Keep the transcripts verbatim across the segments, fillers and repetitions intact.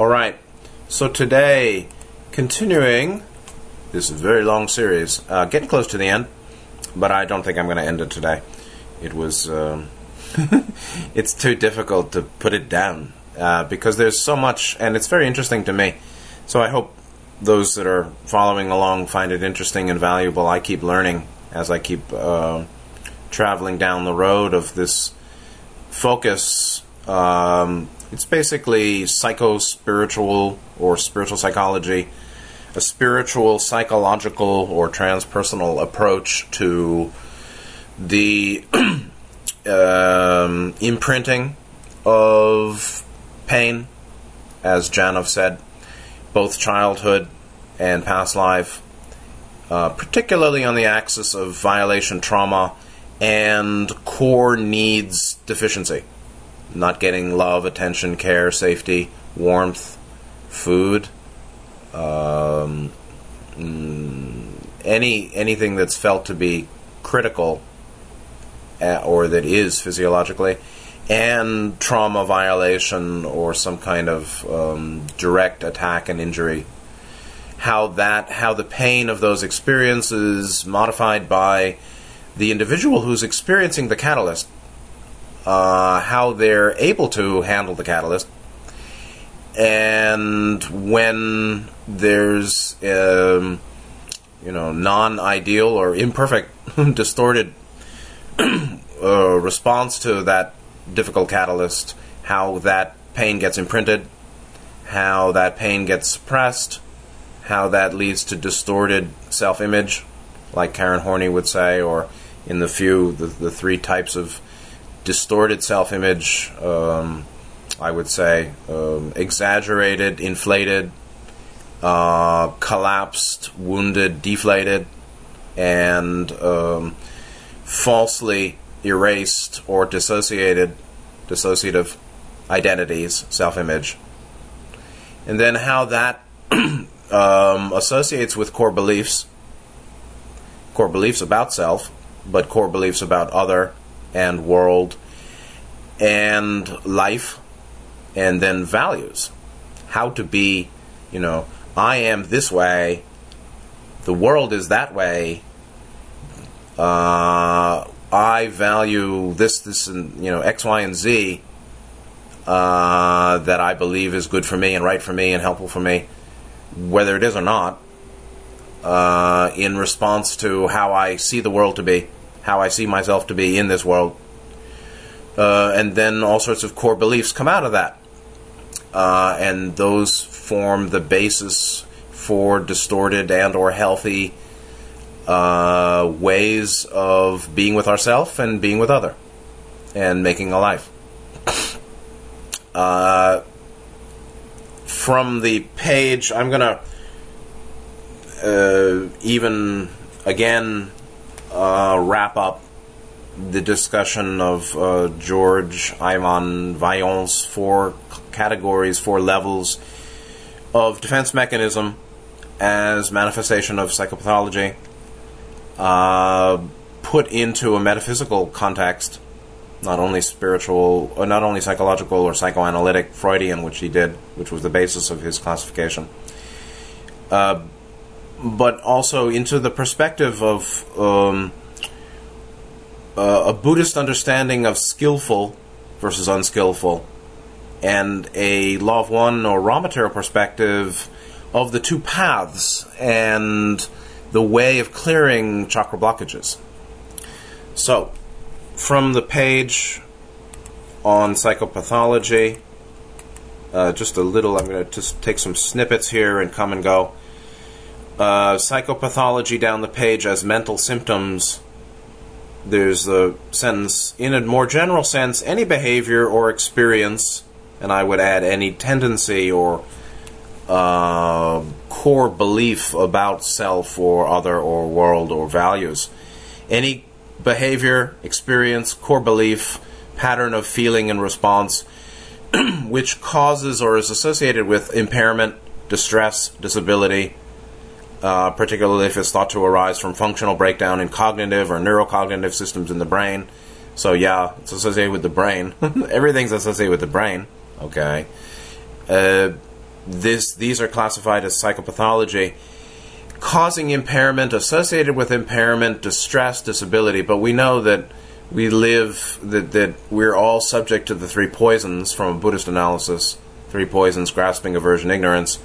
All right, so today, continuing this very long series, uh, getting close to the end, but I don't think I'm going to end it today. It was, um, it's too difficult to put it down uh, because there's so much, and it's very interesting to me. So I hope those that are following along find it interesting and valuable. I keep learning as I keep uh, traveling down the road of this focus. Um, it's basically psycho-spiritual or spiritual psychology, a spiritual, psychological, or transpersonal approach to the um, imprinting of pain, as Janov said, both childhood and past life, uh, particularly on the axis of violation, trauma, and core needs deficiency. Not getting love, attention, care, safety, warmth, food, um, any anything that's felt to be critical uh, or that is physiologically, and trauma, violation, or some kind of um, direct attack and injury. How that, how the pain of those experiences modified by the individual who's experiencing the catalyst. Uh, how they're able to handle the catalyst, and when there's um, you know non-ideal or imperfect, distorted uh, response to that difficult catalyst, how that pain gets imprinted, how that pain gets suppressed, how that leads to distorted self-image, like Karen Horney would say, or in the few the, the three types of distorted self-image, um, I would say, um, exaggerated, inflated, uh, collapsed, wounded, deflated, and um, falsely erased or dissociated, dissociative identities, self-image. And then how that um, associates with core beliefs, core beliefs about self, but core beliefs about other and world and life, and then values. How to be, you know, I am this way, the world is that way, uh, I value this, this, and, you know, X, Y, and Z uh, that I believe is good for me and right for me and helpful for me, whether it is or not, uh, in response to how I see the world to be, how I see myself to be in this world. Uh, and then all sorts of core beliefs come out of that. Uh, and those form the basis for distorted and or healthy uh, ways of being with ourselves and being with other and making a life. Uh, from the page, I'm going to uh, even again... Uh, wrap up the discussion of uh, George Ivan Vaillant's four categories, four levels of defense mechanism as manifestation of psychopathology, uh, put into a metaphysical context, not only spiritual, or not only psychological or psychoanalytic, Freudian, which he did, which was the basis of his classification. Uh, but also into the perspective of um, uh, a Buddhist understanding of skillful versus unskillful, and a Law of One or Raw Material perspective of the two paths and the way of clearing chakra blockages. So, from the page on psychopathology, uh, just a little, I'm going to just take some snippets here and come and go. Uh, psychopathology down the page as mental symptoms. There's the sentence, in a more general sense, any behavior or experience, and I would add any tendency or uh, core belief about self or other or world or values. Any behavior, experience, core belief, pattern of feeling and response, which causes or is associated with impairment, distress, disability, Uh, particularly if it's thought to arise from functional breakdown in cognitive or neurocognitive systems in the brain. So yeah, it's associated with the brain. Everything's associated with the brain. Okay. Uh, this, these are classified as psychopathology, causing impairment, associated with impairment, distress, disability. But we know that we live, that, that we're all subject to the three poisons from a Buddhist analysis, three poisons, grasping, aversion, ignorance,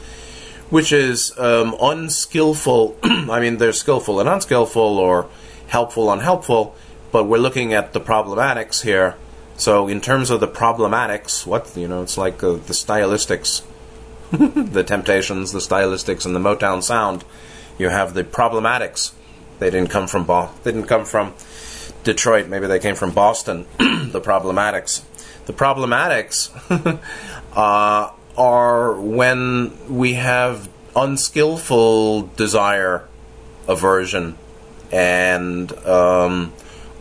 which is um, unskillful, I mean, they're skillful and unskillful, or helpful, unhelpful, but we're looking at the problematics here. So in terms of the problematics, what, you know, it's like uh, the stylistics, the Temptations, the stylistics, and the Motown sound. You have the problematics. They didn't come from Bo- they didn't come from Detroit. Maybe they came from Boston. The problematics. The problematics uh, are when we have unskillful desire, aversion, and um,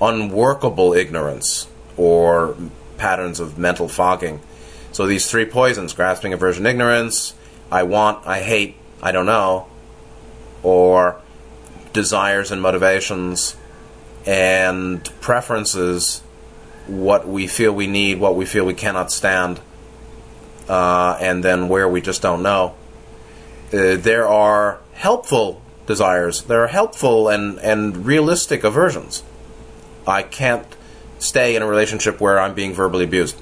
unworkable ignorance or patterns of mental fogging. So these three poisons, grasping, aversion, ignorance, I want, I hate, I don't know, or desires and motivations and preferences, what we feel we need, what we feel we cannot stand, uh, and then where we just don't know. Uh, there are helpful desires. There are helpful and, and realistic aversions. I can't stay in a relationship where I'm being verbally abused.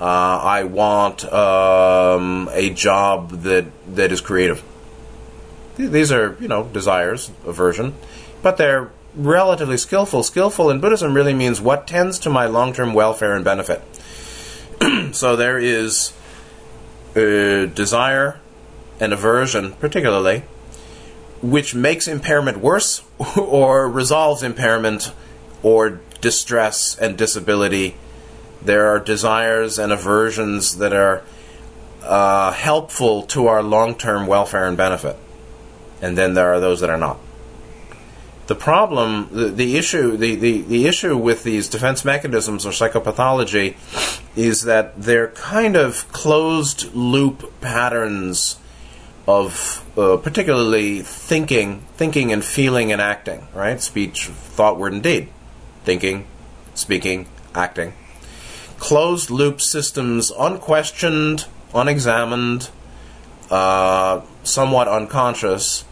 Uh, I want um, a job that that is creative. These are, you know, desires, aversion, but they're relatively skillful. Skillful in Buddhism really means what tends to my long-term welfare and benefit. So there is uh, desire and aversion, particularly, which makes impairment worse or resolves impairment or distress and disability. There are desires and aversions that are uh, helpful to our long-term welfare and benefit. And then there are those that are not. The problem, the, the issue, the, the, the issue with these defense mechanisms or psychopathology is that they're kind of closed loop patterns of uh, particularly thinking, thinking and feeling and acting, right? Speech, thought, word, and deed. Thinking, speaking, acting. Closed loop systems, unquestioned, unexamined, uh, somewhat unconscious,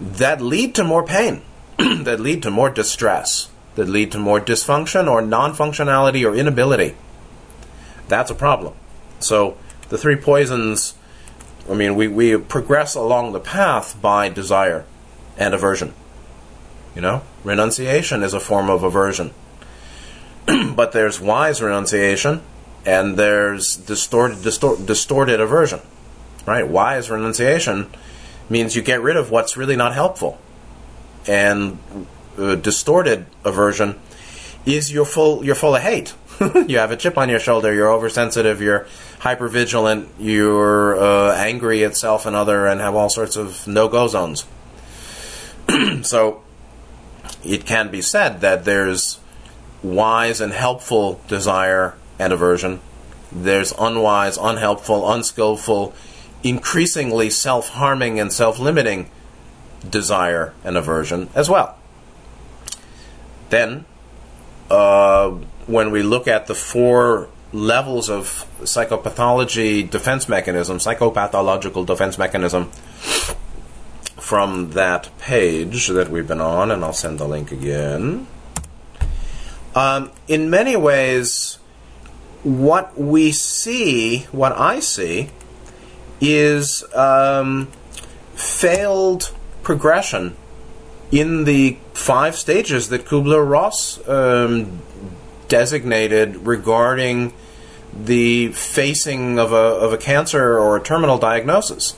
that lead to more pain, that lead to more distress, that lead to more dysfunction or non-functionality or inability. That's a problem. So the three poisons, I mean, we, we progress along the path by desire and aversion. You know, renunciation is a form of aversion. But there's wise renunciation and there's distorted, distor- distorted aversion. Right? Wise renunciation means you get rid of what's really not helpful. And uh, distorted aversion is you're full, you're full of hate. You have a chip on your shoulder, you're oversensitive, you're hypervigilant, you're uh, angry at self and other, and have all sorts of no-go zones. So it can be said that there's wise and helpful desire and aversion. There's unwise, unhelpful, unskillful, increasingly self-harming and self-limiting desire and aversion as well. Then, uh, when we look at the four levels of psychopathology defense mechanism, psychopathological defense mechanism, from that page that we've been on, and I'll send the link again, um, in many ways, what we see, what I see, is um, failed progression in the five stages that Kubler-Ross um, designated regarding the facing of a, of a cancer or a terminal diagnosis.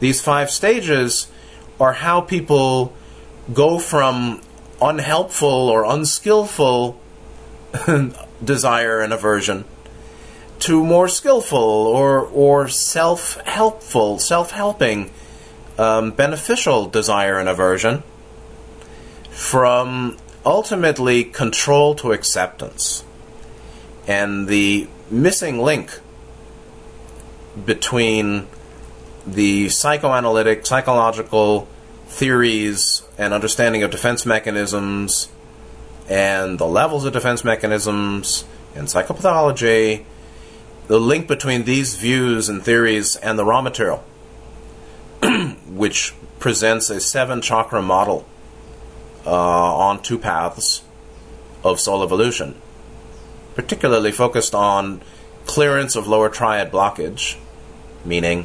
These five stages are how people go from unhelpful or unskillful desire and aversion to more skillful or or self-helpful, self-helping, um, beneficial desire and aversion, from ultimately control to acceptance. And the missing link between the psychoanalytic, psychological theories and understanding of defense mechanisms and the levels of defense mechanisms and psychopathology the link between these views and theories and the raw material, which presents a seven-chakra model uh, on two paths of soul evolution, particularly focused on clearance of lower triad blockage, meaning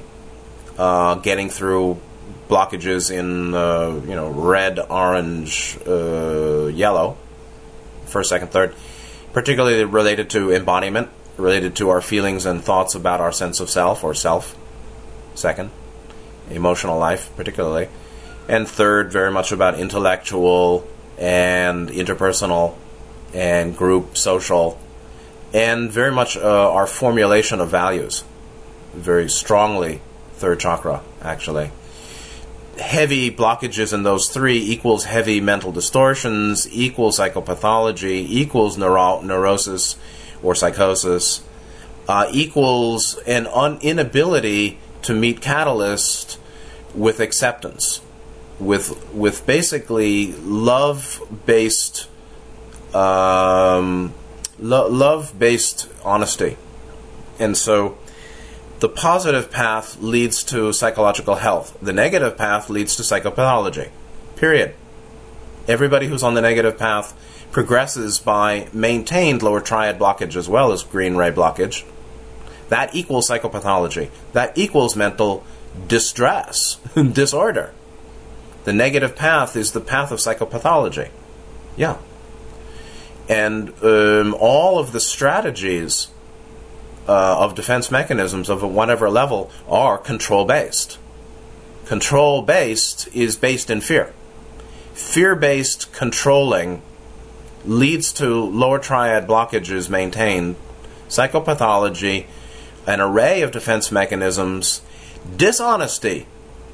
uh, getting through blockages in uh, you know red, orange, uh, yellow, first, second, third, particularly related to embodiment, related to our feelings and thoughts about our sense of self or self, second, emotional life particularly, and third, very much about intellectual and interpersonal and group social, and very much uh, our formulation of values, very strongly third chakra actually. Heavy blockages in those three equals heavy mental distortions, equals psychopathology, equals neuro- neurosis or psychosis, uh, equals an un- inability to meet catalyst with acceptance, with with basically love-based um, lo- love-based honesty. And so the positive path leads to psychological health. The negative path leads to psychopathology. Period. Everybody who's on the negative path progresses by maintained lower triad blockage as well as green ray blockage. That equals psychopathology. That equals mental distress, disorder. The negative path is the path of psychopathology. Yeah. And um, all of the strategies Uh, of defense mechanisms of whatever level are control-based. Control-based is based in fear. Fear-based controlling leads to lower triad blockages maintained, psychopathology, an array of defense mechanisms, dishonesty,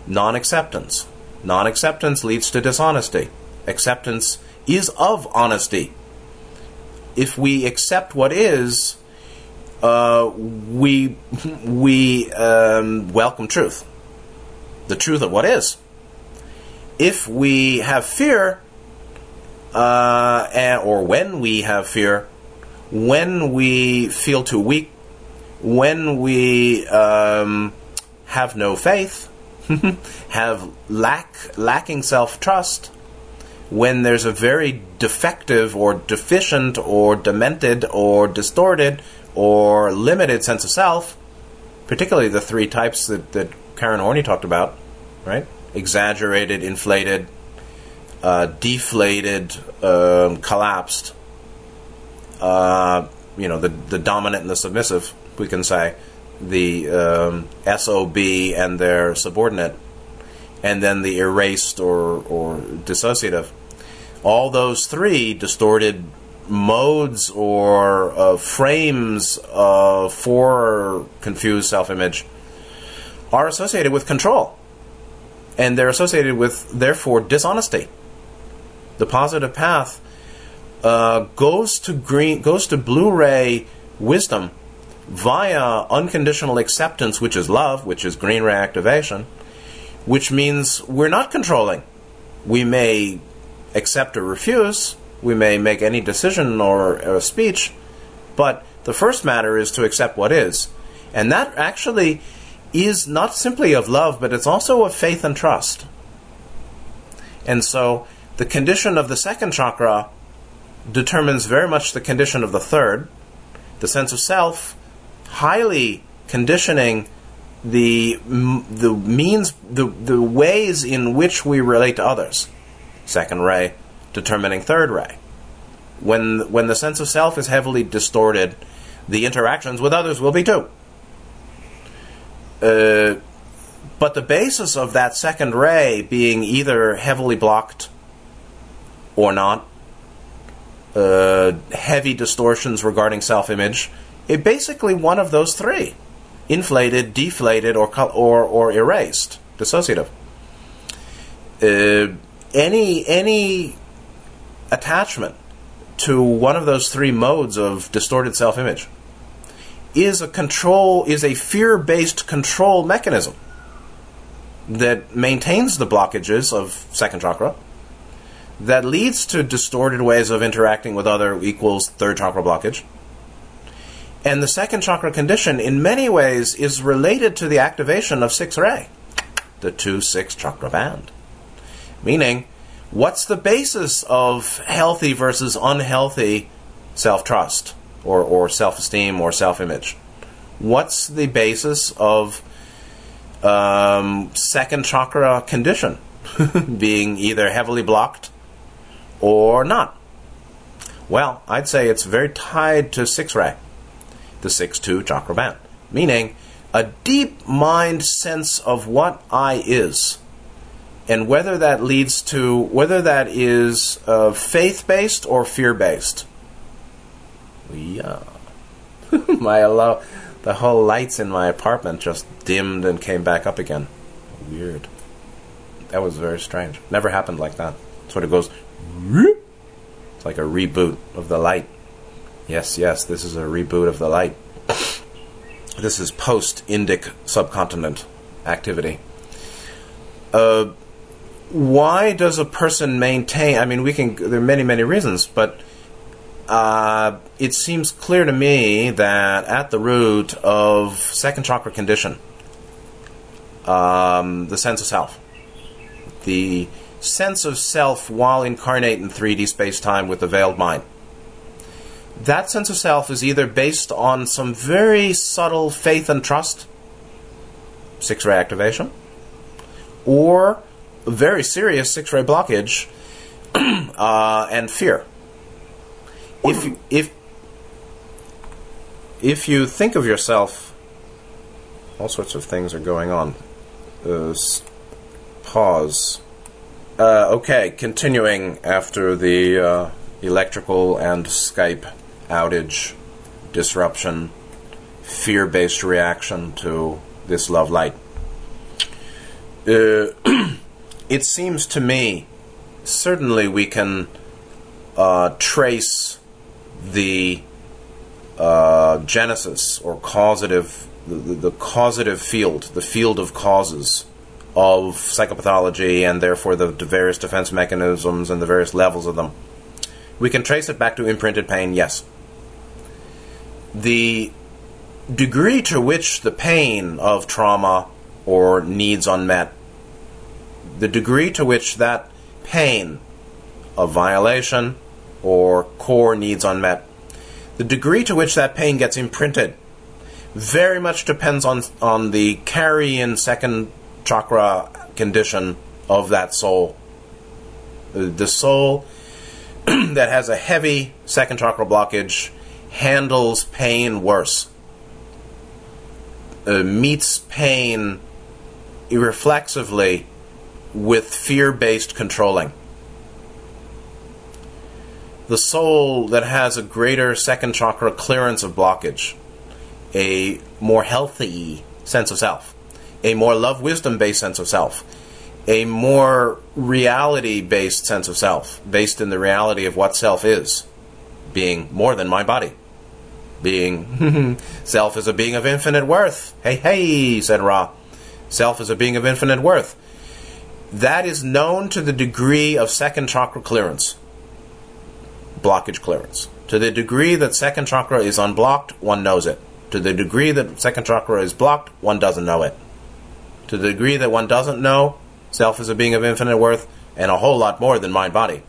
non-acceptance. Non-acceptance leads to dishonesty. Acceptance is of honesty. If we accept what is, Uh, we we um, welcome truth, the truth of what is. If we have fear, uh, and, or when we have fear, when we feel too weak, when we um, have no faith, have lack lacking self-trust, when there's a very defective or deficient or demented or distorted or limited sense of self, particularly the three types that, that Karen Horney talked about, right? Exaggerated, inflated, uh, deflated, um, collapsed, uh, you know, the, the dominant and the submissive, we can say, the um, S O B and their subordinate, and then the erased or, or dissociative. All those three distorted modes or uh, frames uh, for confused self-image are associated with control, and they're associated with, therefore, dishonesty. The positive path uh, goes to green, goes to blue-ray wisdom via unconditional acceptance, which is love, which is green-ray activation, which means we're not controlling. We may accept or refuse. We may make any decision or, or speech, but the first matter is to accept what is. And that actually is not simply of love, but it's also of faith and trust. And so the condition of the second chakra determines very much the condition of the third. The sense of self highly conditioning the the means, the, the ways in which we relate to others. Second ray determining third ray. When when the sense of self is heavily distorted, the interactions with others will be too. Uh, but the basis of that second ray being either heavily blocked or not, uh, heavy distortions regarding self-image, it basically one of those three: inflated, deflated, or or or erased, dissociative. Uh, any any. Attachment to one of those three modes of distorted self-image is a control, is a fear-based control mechanism that maintains the blockages of second chakra, that leads to distorted ways of interacting with other equals third chakra blockage, And the second chakra condition, in many ways, is related to the activation of six ray, the two six chakra band. Meaning, what's the basis of healthy versus unhealthy self-trust or, or self-esteem or self-image? What's the basis of um, second chakra condition being either heavily blocked or not? Well, I'd say it's very tied to six ray, the six two chakra band, meaning a deep mind sense of what I is, and whether that leads to, whether that is uh, faith-based or fear-based. Yeah. my lo- the whole lights in my apartment just dimmed and came back up again. Weird. That was very strange. Never happened like that. Sort of goes, it's like a reboot of the light. Yes, yes, this is a reboot of the light. This is post-Indic subcontinent activity. Uh, why does a person maintain... I mean, we can. There are many, many reasons, but uh, it seems clear to me that at the root of second chakra condition, um, the sense of self, the sense of self while incarnate in three D space-time with the veiled mind, that sense of self is either based on some very subtle faith and trust, six-ray activation, or very serious six-ray blockage uh, and fear. If you, if, if you think of yourself, all sorts of things are going on. Uh, pause. Uh, okay, continuing after the uh, electrical and Skype outage, disruption, fear-based reaction to this love light. Uh, it seems to me, certainly we can uh, trace the uh, genesis or causative, the, the causative field, the field of causes of psychopathology and therefore the, the various defense mechanisms and the various levels of them. We can trace it back to imprinted pain, yes. The degree to which the pain of trauma or needs unmet, the degree to which that pain of violation or core needs unmet, the degree to which that pain gets imprinted very much depends on, on the carry-in second chakra condition of that soul. The soul that has a heavy second chakra blockage handles pain worse, uh, meets pain irreflexively with fear-based controlling. The soul that has a greater second chakra clearance of blockage, a more healthy sense of self, a more love-wisdom-based sense of self, a more reality-based sense of self, based in the reality of what self is, being more than my body, being self is a being of infinite worth. Hey, hey, said Ra. Self is a being of infinite worth. That is known to the degree of second chakra clearance, blockage clearance. To the degree that second chakra is unblocked, one knows it. To the degree that second chakra is blocked, one doesn't know it. To the degree that one doesn't know, self is a being of infinite worth and a whole lot more than mind-body.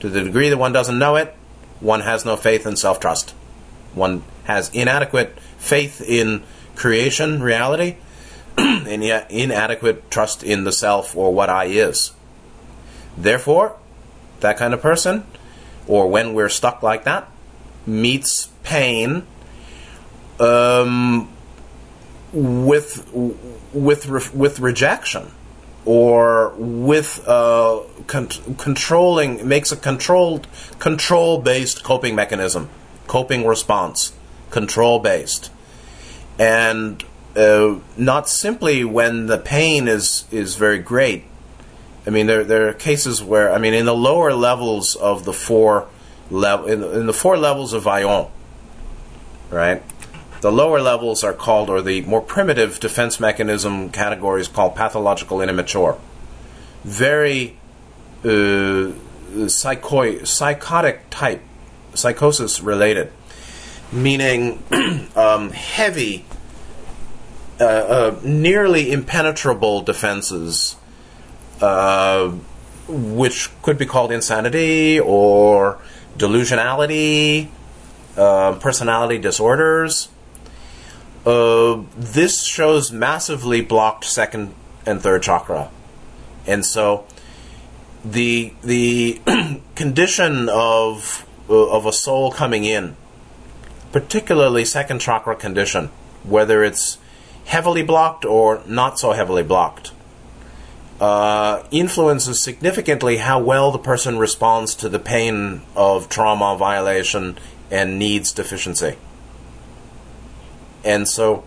To the degree that one doesn't know it, one has no faith in self-trust. One has inadequate faith in creation, reality, and yet inadequate trust in the self or what I is. Therefore, that kind of person, or when we're stuck like that, meets pain um, with with re- with rejection or with uh, con- controlling, makes a controlled control-based coping mechanism. Coping response, control-based, and uh, not simply when the pain is, is very great. I mean, there there are cases where, I mean, in the lower levels of the four level, in, in the four levels of Vaillant, right? The lower levels are called, or the more primitive defense mechanism categories called pathological immature, very uh, psycho- psychotic type. Psychosis related. meaning um, heavy, uh, uh, nearly impenetrable defenses, uh, which could be called insanity or delusionality, uh, personality disorders. Uh, this shows massively blocked second and third chakra. And so the the condition of of a soul coming in, particularly second chakra condition, whether it's heavily blocked or not so heavily blocked, uh, influences significantly how well the person responds to the pain of trauma, violation, and needs deficiency. And so,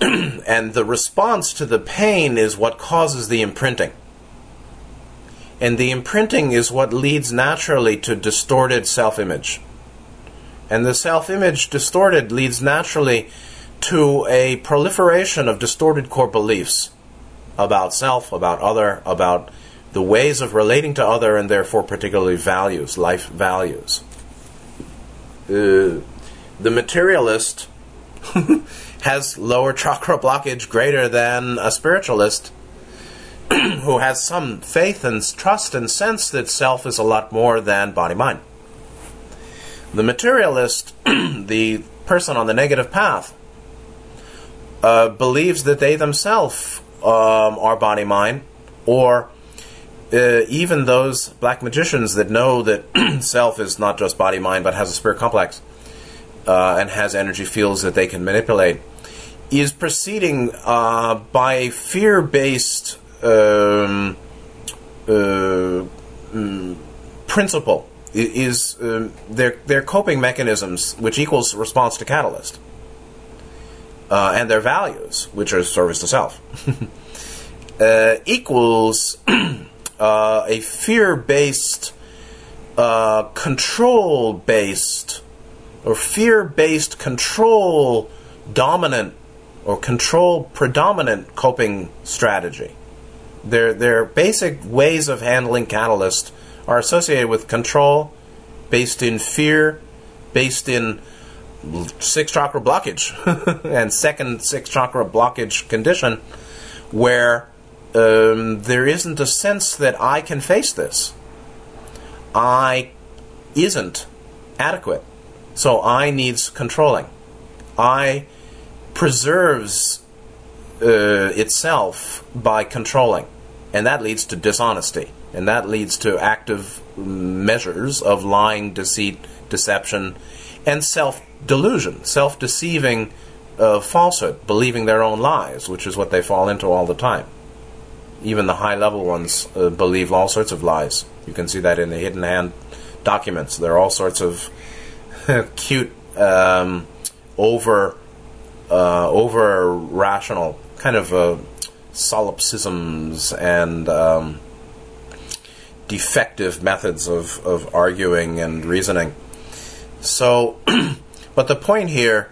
and the response to the pain is what causes the imprinting. And the imprinting is what leads naturally to distorted self-image. And the self-image distorted leads naturally to a proliferation of distorted core beliefs about self, about other, about the ways of relating to other, and therefore particularly values, life values. Uh, the materialist has lower chakra blockage greater than a spiritualist who has some faith and trust and sense that self is a lot more than body-mind. The materialist, the person on the negative path, uh, believes that they themselves um, are body-mind, or uh, even those black magicians that know that self is not just body-mind but has a spirit complex, Uh, and has energy fields that they can manipulate, is proceeding uh, by fear-based um, uh, um, principle. Is um, their their coping mechanisms, which equals response to catalyst, uh, and their values, which are service to self, uh, equals uh, a fear-based, uh, control-based, or fear-based, control-dominant, or control-predominant coping strategy. Their their basic ways of handling catalyst are associated with control, based in fear, based in six-chakra blockage, and second six-chakra blockage condition, where um, there isn't a sense that I can face this. I isn't adequate. So I needs controlling. I preserves uh, itself by controlling. And that leads to dishonesty. And that leads to active measures of lying, deceit, deception, and self-delusion, self-deceiving uh, falsehood, believing their own lies, which is what they fall into all the time. Even the high-level ones uh, believe all sorts of lies. You can see that in the hidden hand documents. There are all sorts of cute, um, over, uh, over rational kind of uh, solipsisms and um, defective methods of, of arguing and reasoning. So, but the point here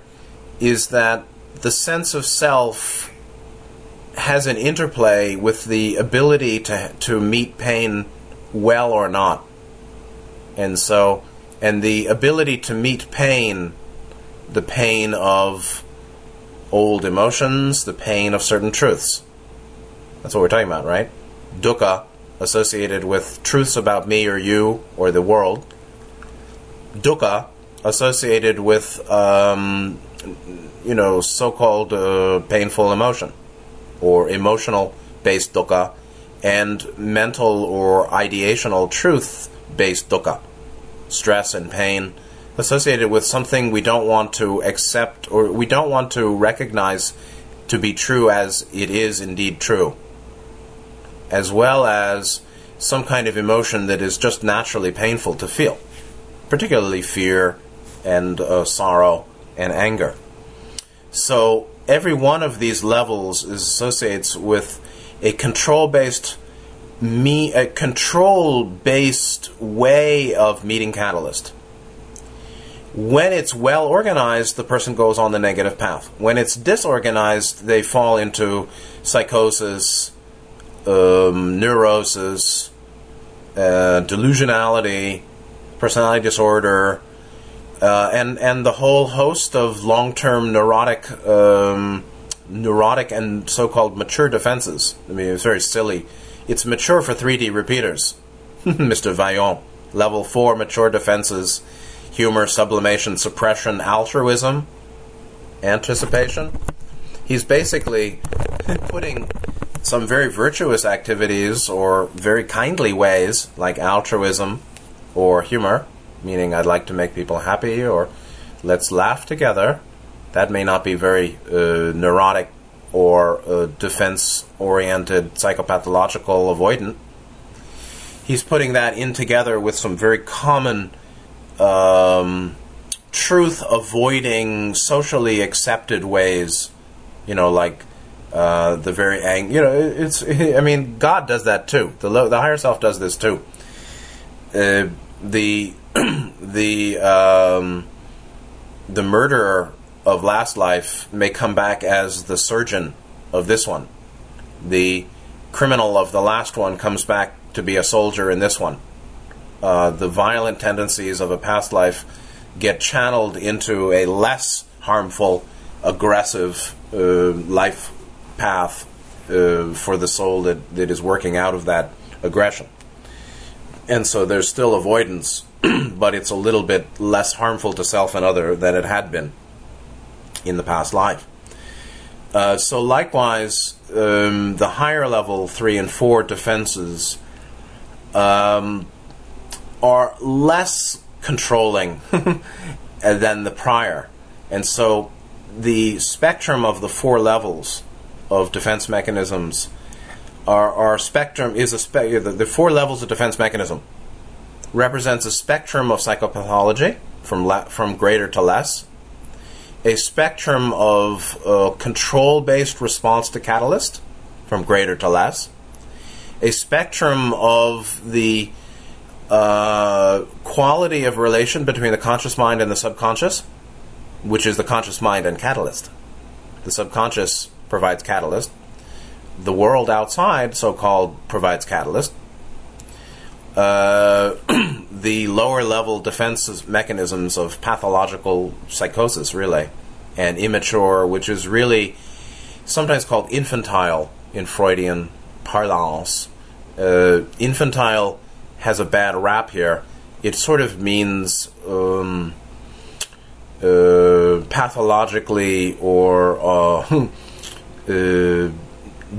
is that the sense of self has an interplay with the ability to to meet pain well or not, and so. And the ability to meet pain, the pain of old emotions, the pain of certain truths. That's what we're talking about, right? Dukkha, associated with truths about me or you or the world. Dukkha, associated with, um, you know, so-called uh, painful emotion, or emotional-based dukkha, and mental or ideational truth-based dukkha. Stress and pain associated with something we don't want to accept or we don't want to recognize to be true as it is indeed true, as well as some kind of emotion that is just naturally painful to feel, particularly fear and uh, sorrow and anger. So every one of these levels is associates with a control-based Me, a control-based way of meeting catalyst. When it's well organized, the person goes on the negative path. When it's disorganized, they fall into psychosis, um, neurosis, uh, delusionality, personality disorder, uh, and and the whole host of long-term neurotic, um, neurotic and so-called mature defenses. I mean, it's very silly. It's mature for three D repeaters, Mister Vaillant. Level four mature defenses: humor, sublimation, suppression, altruism, anticipation. He's basically putting some very virtuous activities or very kindly ways, like altruism or humor, meaning I'd like to make people happy, or let's laugh together. That may not be very uh, neurotic or uh, defense-oriented, psychopathological, avoidant. He's putting that in together with some very common um, truth-avoiding, socially accepted ways, you know, like uh, the very ang- you know, it's, I mean, God does that too. The lo- the higher self does this too. Uh, the the um, the murderer of last life may come back as the surgeon of this one. The criminal of the last one comes back to be a soldier in this one. Uh, the violent tendencies of a past life get channeled into a less harmful, aggressive uh, life path uh, for the soul that, that is working out of that aggression. And so there's still avoidance, but it's a little bit less harmful to self and other than it had been in the past life. Uh, so likewise, um, the higher level three and four defenses um, are less controlling than the prior. And so the spectrum of the four levels of defense mechanisms Our, our spectrum is a spe- the, the four levels of defense mechanism represents a spectrum of psychopathology from la- from greater to less, a spectrum of uh, control-based response to catalyst from greater to less, a spectrum of the uh, quality of relation between the conscious mind and the subconscious, which is the conscious mind and catalyst. The subconscious provides catalyst. The world outside, so-called, provides catalyst. Uh, the lower-level defense mechanisms of pathological psychosis, really, and immature, which is really sometimes called infantile in Freudian parlance. Uh, infantile has a bad rap here. It sort of means um, uh, pathologically or... Uh, uh,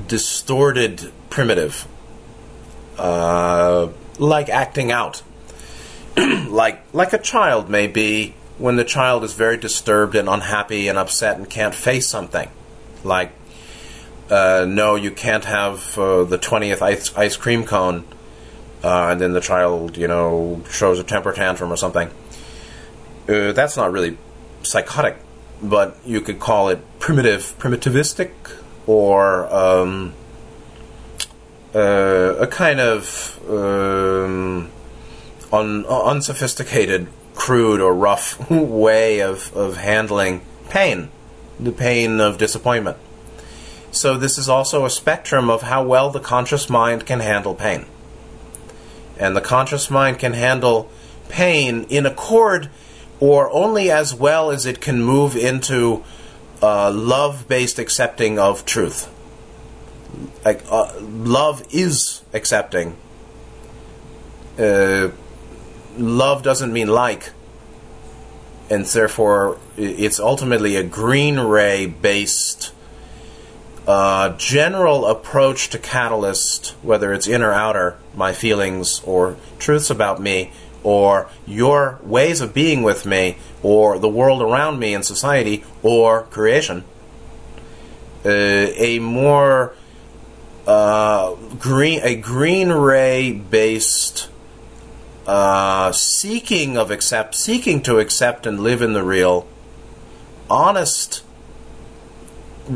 distorted primitive, uh, like acting out, like like a child may be when the child is very disturbed and unhappy and upset and can't face something, like uh, no, you can't have uh, the twentieth ice, ice cream cone, uh, and then the child, you know, shows a temper tantrum or something. Uh, that's not really psychotic, but you could call it primitive, primitivistic. Or um, uh, a kind of um, un- unsophisticated, crude or rough way of, of handling pain, the pain of disappointment. So this is also a spectrum of how well the conscious mind can handle pain. And the conscious mind can handle pain in accord or only as well as it can move into Uh, love-based accepting of truth. Like uh, love is accepting. Uh, love doesn't mean like, and therefore it's ultimately a green ray-based uh, general approach to catalyst, whether it's inner, outer, my feelings, or truths about me, or your ways of being with me, or the world around me and society, or creation. Uh, a more uh, green, a green ray-based uh, seeking of accept, seeking to accept and live in the real, honest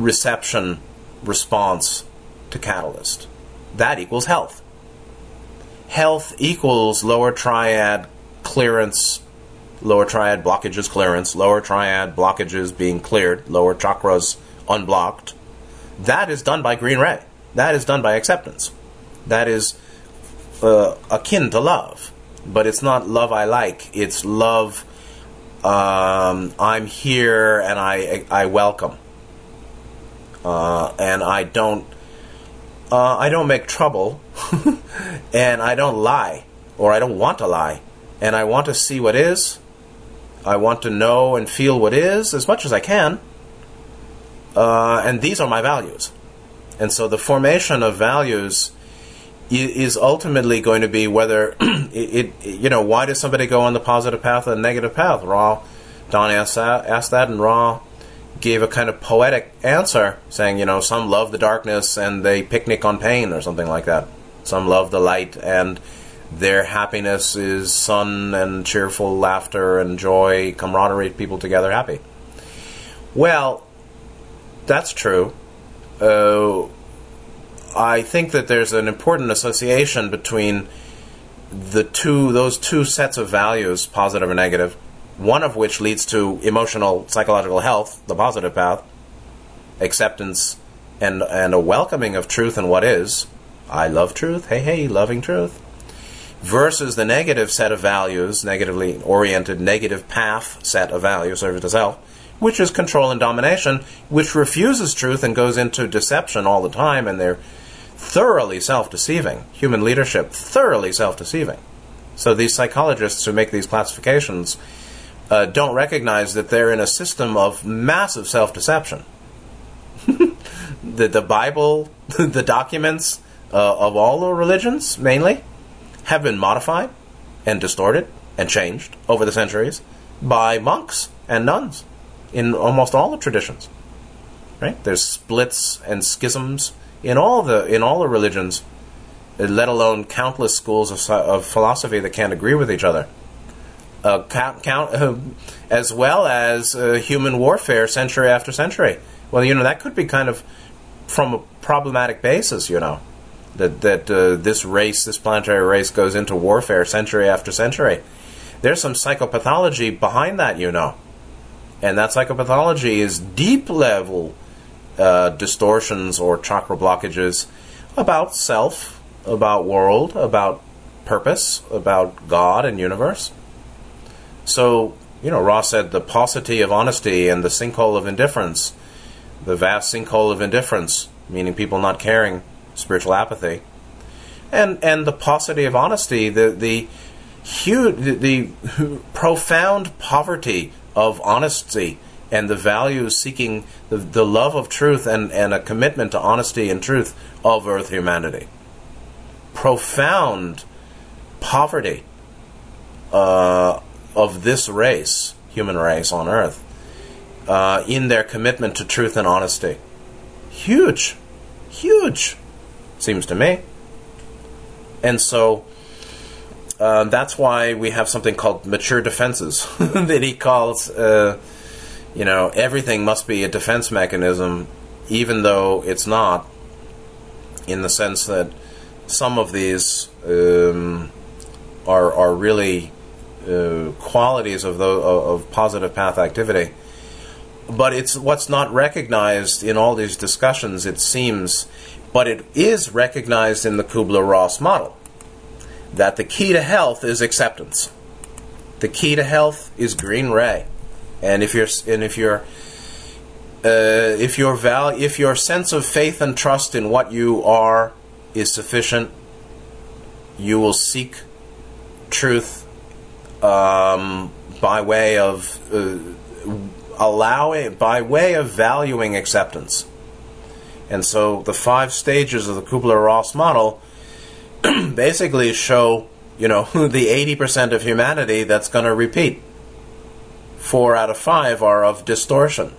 reception response to catalyst. That equals health. Health equals lower triad clearance, lower triad blockages clearance, lower triad blockages being cleared, lower chakras unblocked. That is done by green ray. That is done by acceptance. That is uh, akin to love. But it's not love I like. It's love um, I'm here and I I welcome, uh, and I don't uh, I don't make trouble, and I don't lie, or I don't want to lie, and I want to see what is. I want to know and feel what is as much as I can, uh, and these are my values. And so the formation of values is ultimately going to be whether it, it, you know, why does somebody go on the positive path or the negative path? Ra, Don asked that, asked that, and Ra gave a kind of poetic answer, saying, you know, some love the darkness and they picnic on pain or something like that. Some love the light and their happiness is sun and cheerful laughter and joy, camaraderie, people together happy. Well, that's true. Uh, I think that there's an important association between the two, those two sets of values, positive and negative, one of which leads to emotional, psychological health, the positive path, acceptance, and, and a welcoming of truth and what is. I love truth, hey, hey, loving truth. Versus the negative set of values, negatively oriented, negative path set of values, service to self, which is control and domination, which refuses truth and goes into deception all the time, and they're thoroughly self-deceiving. Human leadership, thoroughly self-deceiving. So these psychologists who make these classifications uh, don't recognize that they're in a system of massive self-deception. the, the Bible, the documents uh, of all the religions, mainly, have been modified and distorted and changed over the centuries by monks and nuns. In almost all the traditions, right? There's splits and schisms in all the in all the religions, let alone countless schools of, of philosophy that can't agree with each other. Uh, count, count uh, as well as uh, human warfare, century after century. Well, you know that could be kind of from a problematic basis. You know that that uh, this race, this planetary race, goes into warfare century after century. There's some psychopathology behind that. You know. And that psychopathology is deep-level uh, distortions or chakra blockages about self, about world, about purpose, about God and universe. So, you know, Ross said the paucity of honesty and the sinkhole of indifference, the vast sinkhole of indifference, meaning people not caring, spiritual apathy, and and the paucity of honesty, the the huge, the, the profound poverty of honesty and the values seeking the, the love of truth and, and a commitment to honesty and truth of Earth humanity. Profound poverty uh, of this race, human race on Earth, uh, in their commitment to truth and honesty. Huge, huge, seems to me. And so Uh, that's why we have something called mature defenses that he calls, uh, you know, everything must be a defense mechanism, even though it's not, in the sense that some of these um, are are really uh, qualities of, the, of positive path activity. But it's what's not recognized in all these discussions, it seems, but it is recognized in the Kubler-Ross model. That the key to health is acceptance. The key to health is green ray, and if your and if your uh, if your val if your sense of faith and trust in what you are is sufficient, you will seek truth um, by way of uh, allowing by way of valuing acceptance. And so the five stages of the Kubler-Ross model basically show, you know, the eighty percent of humanity that's going to repeat. Four out of five are of distortion.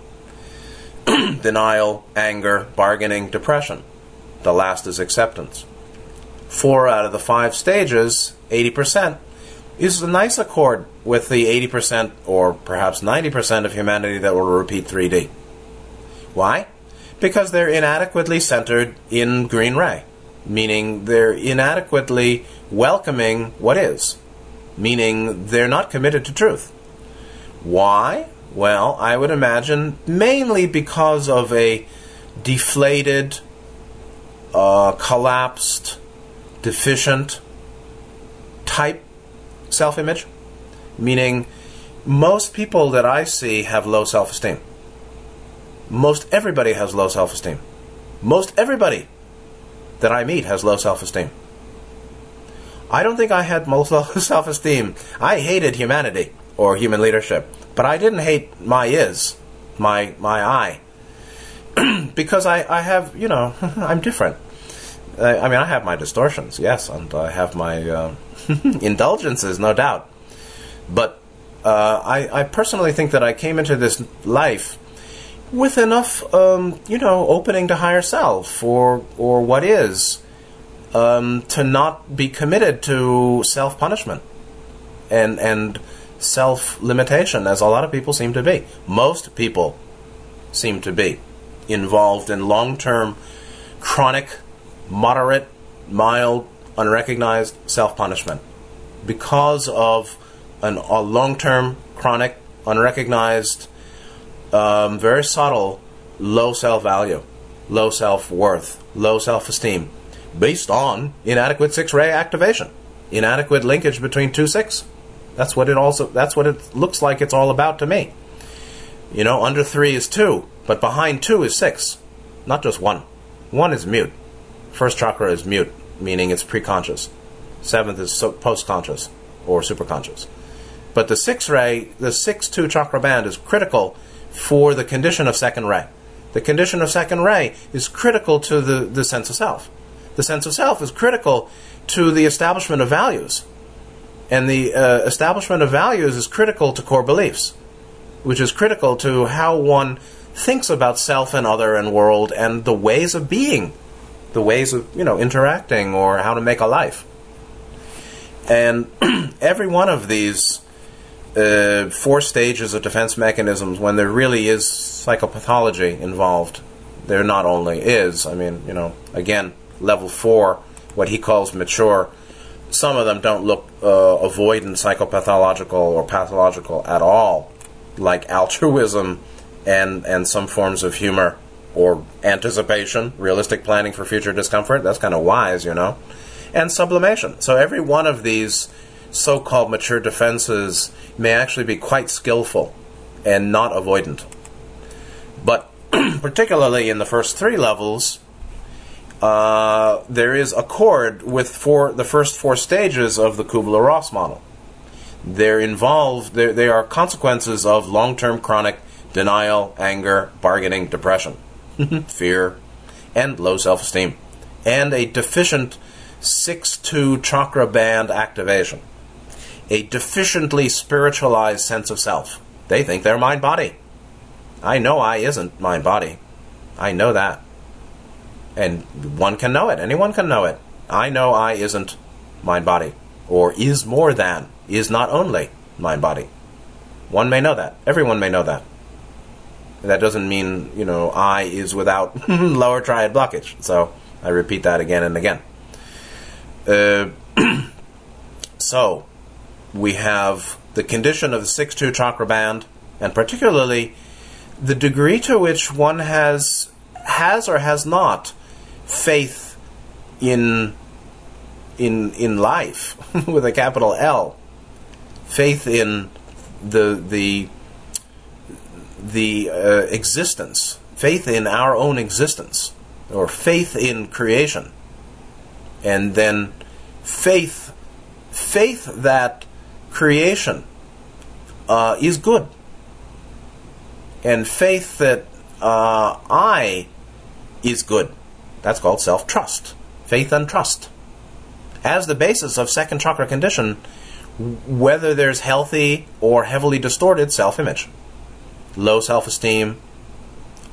Denial, anger, bargaining, depression. The last is acceptance. Four out of the five stages, eighty percent, is a nice accord with the eighty percent or perhaps ninety percent of humanity that will repeat three D. Why? Because they're inadequately centered in green ray. Meaning they're inadequately welcoming what is. Meaning they're not committed to truth. Why? Well, I would imagine mainly because of a deflated, uh, collapsed, deficient type self-image. Meaning most people that I see have low self-esteem. Most everybody has low self-esteem. Most everybody that I meet has low self-esteem. I don't think I had low self-esteem. I hated humanity or human leadership, but I didn't hate my is, my my I. Because I, I have, you know, I'm different. I, I mean, I have my distortions, yes, and I have my uh, indulgences, no doubt. But uh, I, I personally think that I came into this life with enough, um, you know, opening to higher self or or what is, um, to not be committed to self-punishment and and self-limitation, as a lot of people seem to be. Most people seem to be involved in long-term, chronic, moderate, mild, unrecognized self-punishment because of an, a long-term, chronic, unrecognized, um, very subtle, low self-value, low self-worth, low self-esteem based on inadequate six-ray activation, inadequate linkage between two six. That's what it also. That's what it looks like. It's all about to me. You know, under three is two, but behind two is six, not just one. One is mute. First chakra is mute, meaning it's preconscious. Seventh is so postconscious or superconscious. But the six ray, the six two chakra band is critical for the condition of second ray. The condition of second ray is critical to the, the sense of self. The sense of self is critical to the establishment of values. And the uh, establishment of values is critical to core beliefs, which is critical to how one thinks about self and other and world and the ways of being, the ways of, you know, interacting or how to make a life. And every one of these uh, four stages of defense mechanisms, when there really is psychopathology involved, there not only is, I mean, you know, again, level four, what he calls mature, some of them don't look uh, avoidant psychopathological or pathological at all, like altruism and and some forms of humor or anticipation, realistic planning for future discomfort. That's kind of wise, you know. And sublimation. So every one of these so-called mature defenses may actually be quite skillful and not avoidant. But particularly in the first three levels, uh, there is accord with four, the first four stages of the Kubler-Ross model. They're involved, they're, they are consequences of long-term chronic denial, anger, bargaining, depression, fear, and low self-esteem, and a deficient six two chakra band activation, a deficiently spiritualized sense of self. They think they're mind-body. I know I isn't mind-body. I know that. And one can know it. Anyone can know it. I know I isn't mind-body, or is more than, is not only mind-body. One may know that. Everyone may know that. That doesn't mean, you know, I is without lower triad blockage. So I repeat that again and again. Uh, so we have the condition of the six two chakra band, and particularly the degree to which one has has or has not faith in in in life with a capital L, faith in the the. the uh, existence, faith in our own existence, or faith in creation, and then faith faith that creation uh, is good, and faith that uh, I is good. That's called self-trust, faith and trust. As the basis of second chakra condition, whether there's healthy or heavily distorted self-image, low self-esteem,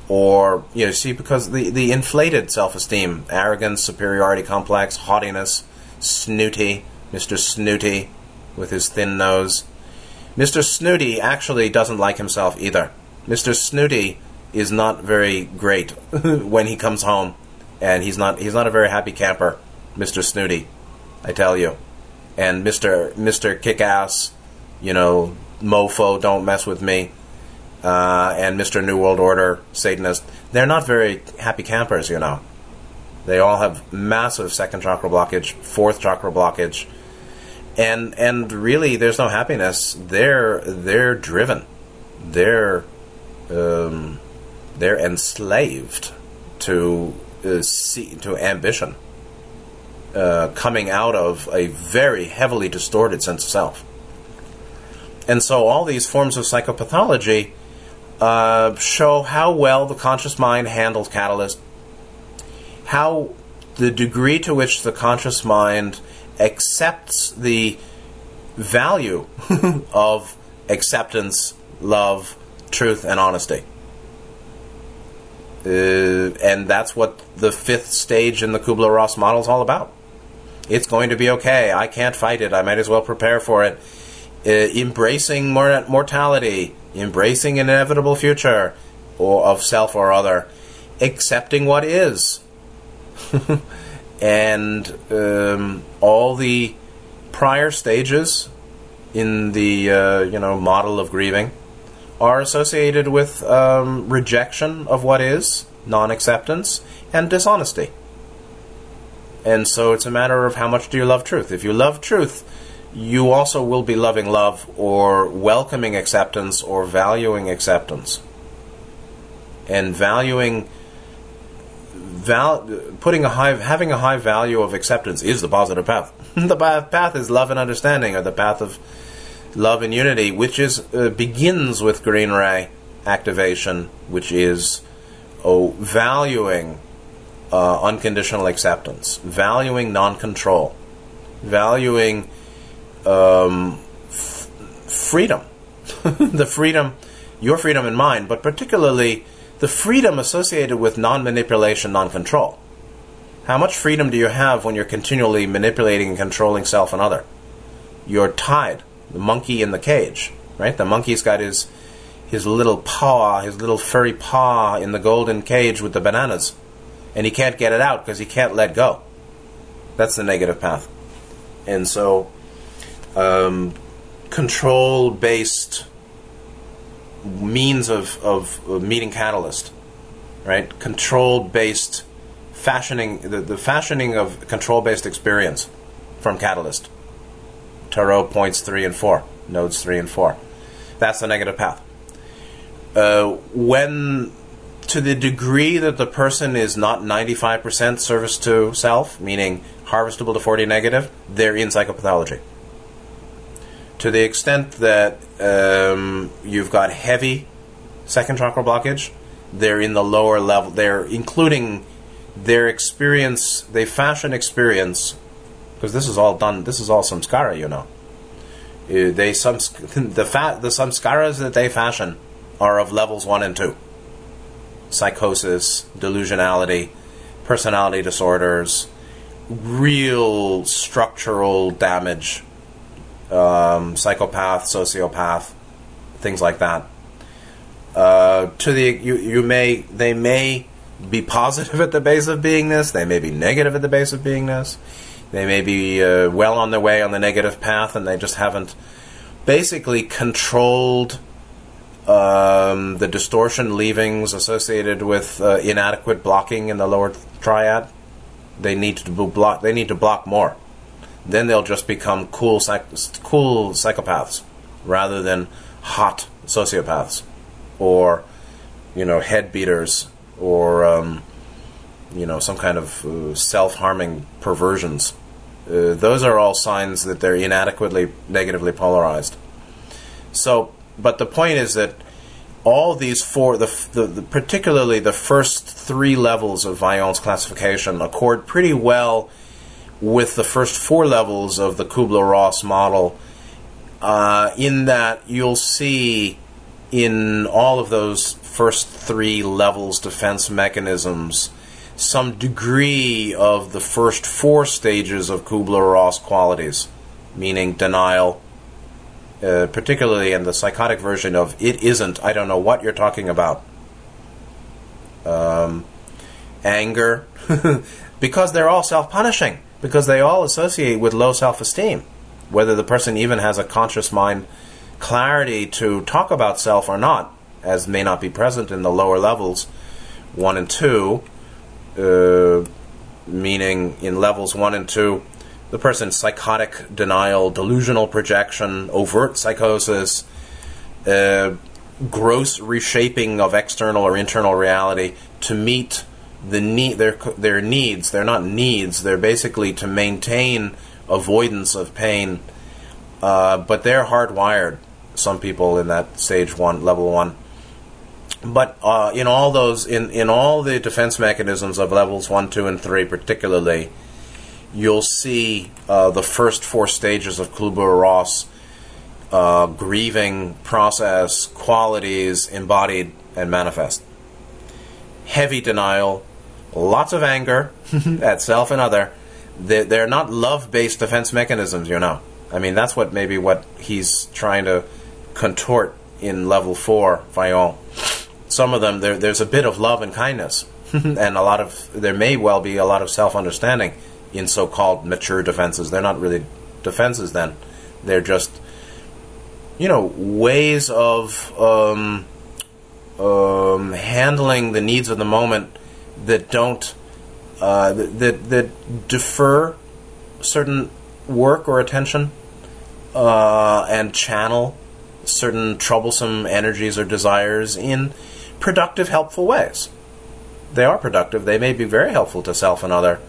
or, you know, see, because the, the inflated self-esteem, arrogance, superiority complex, haughtiness, snooty, Mister Snooty with his thin nose. Mister Snooty actually doesn't like himself either. Mister Snooty is not very great when he comes home, and he's not he's not a very happy camper, Mister Snooty, I tell you. And Mister Mister Kick-Ass, you know, mofo, don't mess with me. Uh, and Mister New World Order, Satanist, they're not very happy campers, you know. They all have massive second chakra blockage, fourth chakra blockage, and and really there's no happiness. They're they're driven, they're um, they're enslaved to uh, see, to ambition, uh, coming out of a very heavily distorted sense of self. And so all these forms of psychopathology uh, show how well the conscious mind handles catalyst, how the degree to which the conscious mind accepts the value of acceptance, love, truth, and honesty. Uh, and that's what the fifth stage in the Kubler-Ross model is all about. It's going to be okay. I can't fight it. I might as well prepare for it. Uh, embracing mor- mortality, embracing an inevitable future or of self or other, accepting what is, and um, all the prior stages in the uh, you know model of grieving are associated with um, rejection of what is, non-acceptance, and dishonesty. And so it's a matter of how much do you love truth. If you love truth, you also will be loving love or welcoming acceptance or valuing acceptance. And valuing, val, putting a high, having a high value of acceptance is the positive path. The path is love and understanding, or the path of love and unity, which is uh, begins with green ray activation, which is oh, valuing uh, unconditional acceptance, valuing non-control, valuing Um, f- freedom, the freedom, your freedom and mine, but particularly the freedom associated with non-manipulation, non-control. How much freedom do you have when you're continually manipulating and controlling self and other? You're tied, the monkey in the cage, right? The monkey's got his his little paw, his little furry paw in the golden cage with the bananas, and he can't get it out because he can't let go. That's the negative path. And so Um, control-based means of, of, of meeting catalyst, right? Control-based fashioning, the, the fashioning of control-based experience from catalyst. Tarot points three and four, nodes three and four. That's the negative path. Uh, when, to the degree that the person is not ninety-five percent service to self, meaning harvestable to forty negative, they're in psychopathology. To the extent that um, you've got heavy second chakra blockage, they're in the lower level. They're including their experience, they fashion experience, because this is all done, this is all samskara, you know. Uh, they sams- the, fa- the samskaras that they fashion are of levels one and two. Psychosis, delusionality, personality disorders, real structural damage. Um, psychopath, sociopath, things like that. Uh, to the you, you may they may be positive at the base of beingness. They may be negative at the base of beingness. They may be uh, well on their way on the negative path, and they just haven't basically controlled um, the distortion leavings associated with uh, inadequate blocking in the lower triad. They need to block. They need to block more. Then they'll just become cool psych- cool psychopaths rather than hot sociopaths or, you know, head beaters or, um, you know, some kind of uh, self-harming perversions. Uh, those are all signs that they're inadequately, negatively polarized. So, but the point is that all these four, the, the, the particularly the first three levels of Vaillant's classification accord pretty well with the first four levels of the Kubler-Ross model, uh, in that you'll see in all of those first three levels defense mechanisms some degree of the first four stages of Kubler-Ross qualities, meaning denial, uh, particularly in the psychotic version of it isn't, I don't know what you're talking about. Um, anger, because they're all self-punishing. Because they all associate with low self-esteem, whether the person even has a conscious mind clarity to talk about self or not, as may not be present in the lower levels, one and two, uh, meaning in levels one and two, the person's psychotic denial, delusional projection, overt psychosis, uh, gross reshaping of external or internal reality to meet the need, their their needs. They're not needs. They're basically to maintain avoidance of pain. Uh, but they're hardwired. Some people in that stage one, level one. But uh, in all those, in, in all the defense mechanisms of levels one, two, and three, particularly, you'll see uh, the first four stages of Kubler-Ross uh, grieving process, qualities embodied and manifest. Heavy denial, lots of anger at self and other. They're, they're not love-based defense mechanisms, you know. I mean, that's what maybe what he's trying to contort in level four, Vaillant. Some of them, there, there's a bit of love and kindness, and a lot of there may well be a lot of self-understanding in so-called mature defenses. They're not really defenses then. They're just, you know, ways of um, um, handling the needs of the moment that don't, uh, that, that defer certain work or attention uh, and channel certain troublesome energies or desires in productive, helpful ways. They are productive. They may be very helpful to self and other.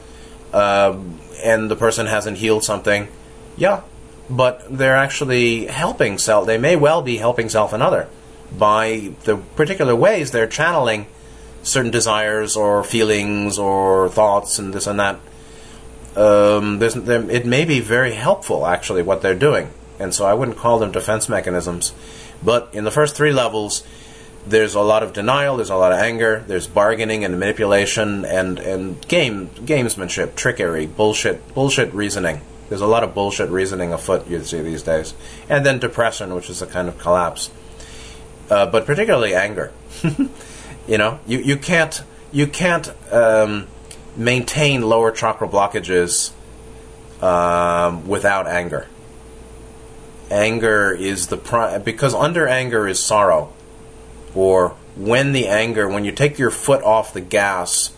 Uh, and the person hasn't healed something, yeah, but they're actually helping self. They may well be helping self and other by the particular ways they're channeling certain desires or feelings or thoughts and this and that. Um, there, it may be very helpful, actually, what they're doing. And so I wouldn't call them defense mechanisms. But in the first three levels, there's a lot of denial, there's a lot of anger, there's bargaining and manipulation and, and game gamesmanship, trickery, bullshit, bullshit reasoning. There's a lot of bullshit reasoning afoot you see these days. And then depression, which is a kind of collapse. Uh, but particularly anger. You know, you, you can't, you can't um, maintain lower chakra blockages um, without anger. Anger is the prime, because under anger is sorrow. Or when the anger, when you take your foot off the gas,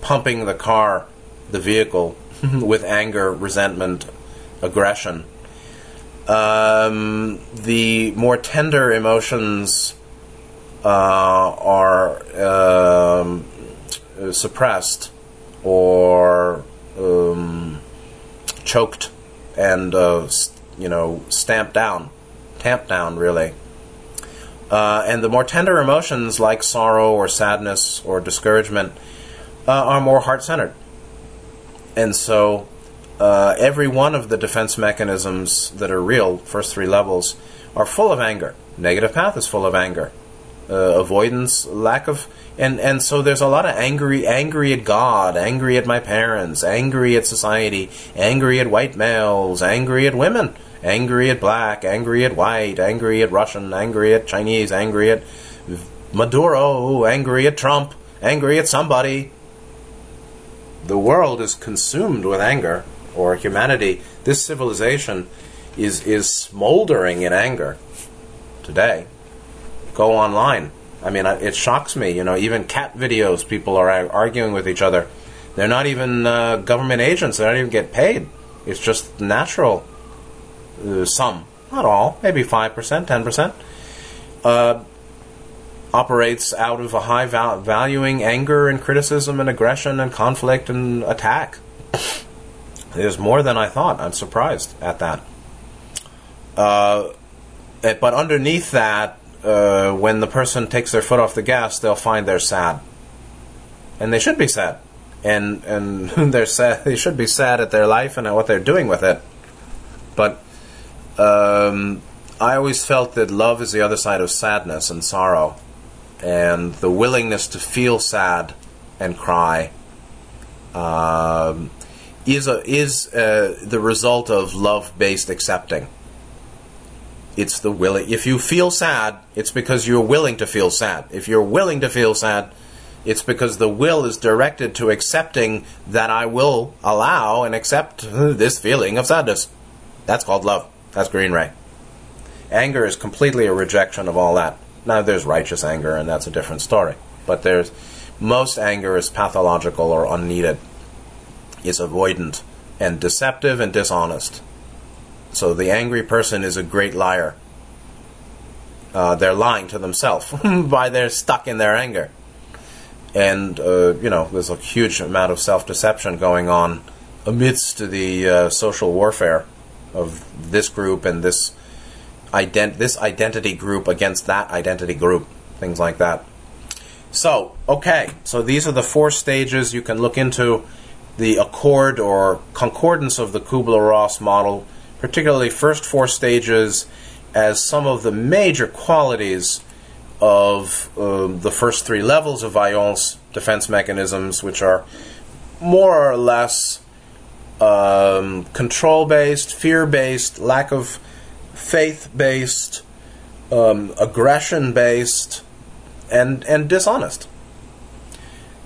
pumping the car, the vehicle, with anger, resentment, aggression, um, the more tender emotions uh, are um, suppressed or um, choked and, uh, you know, stamped down, tamped down, really. Uh, and the more tender emotions like sorrow or sadness or discouragement uh, are more heart-centered. And so uh, every one of the defense mechanisms that are real, first three levels, are full of anger. Negative path is full of anger. Uh, avoidance, lack of... And, and so there's a lot of angry, angry at God, angry at my parents, angry at society, angry at white males, angry at women. Angry at black, angry at white, angry at Russian, angry at Chinese, angry at Maduro, angry at Trump, angry at somebody. The world is consumed with anger, or humanity. This civilization is, is smoldering in anger today. Go online. I mean, it shocks me. You know, even cat videos, people are arguing with each other. They're not even uh, government agents. They don't even get paid. It's just natural. Uh, some, not all, maybe five percent, ten percent, uh, operates out of a high val- valuing anger and criticism and aggression and conflict and attack. There's more than I thought. I'm surprised at that. Uh, it, but underneath that, uh, when the person takes their foot off the gas, they'll find they're sad. And they should be sad. And, and they're sad. They should be sad at their life and at what they're doing with it. But um, I always felt that love is the other side of sadness and sorrow, and the willingness to feel sad and cry um, is a, is uh, the result of love-based accepting. It's the willing. If you feel sad, it's because you're willing to feel sad. If you're willing to feel sad, it's because the will is directed to accepting that I will allow and accept this feeling of sadness. That's called love. That's Green Ray. Anger is completely a rejection of all that. Now, there's righteous anger, and that's a different story. But there's most anger is pathological or unneeded. It's avoidant and deceptive and dishonest. So the angry person is a great liar. Uh, they're lying to themselves by they're stuck in their anger. And, uh, you know, there's a huge amount of self-deception going on amidst the uh, social warfare of this group and this ident- this identity group against that identity group, things like that. So, okay, so these are the four stages. You can look into the accord or concordance of the Kubler-Ross model, particularly first four stages, as some of the major qualities of uh, the first three levels of Vaillant's defense mechanisms, which are more or less um, control-based, fear-based, lack of faith-based, um, aggression-based, and, and dishonest.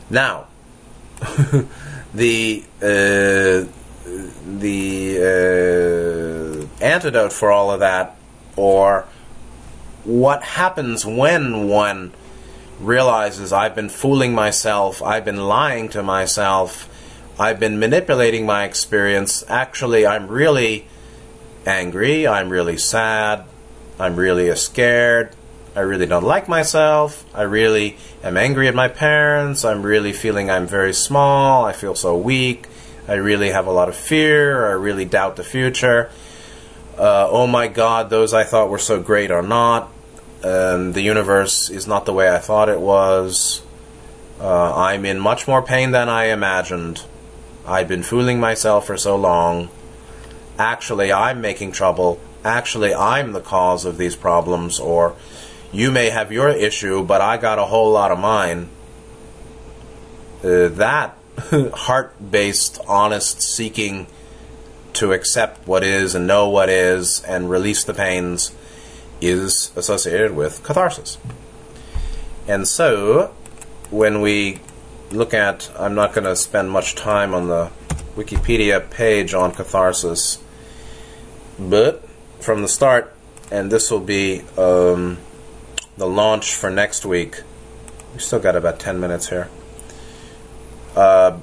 Now, the uh, the uh, antidote for all of that, or what happens when one realizes I've been fooling myself, I've been lying to myself, I've been manipulating my experience. Actually, I'm really angry, I'm really sad, I'm really scared, I really don't like myself, I really am angry at my parents, I'm really feeling I'm very small, I feel so weak, I really have a lot of fear, I really doubt the future. Uh, oh my God, those I thought were so great are not. Um, the universe is not the way I thought it was. Uh, I'm in much more pain than I imagined. I've been fooling myself for so long. Actually, I'm making trouble. Actually, I'm the cause of these problems. Or you may have your issue, but I got a whole lot of mine. Uh, that heart-based, honest seeking to accept what is and know what is and release the pains is associated with catharsis. And so, when we look at, I'm not going to spend much time on the Wikipedia page on catharsis, but from the start, and this will be um, the launch for next week. We still got about ten minutes here. Uh,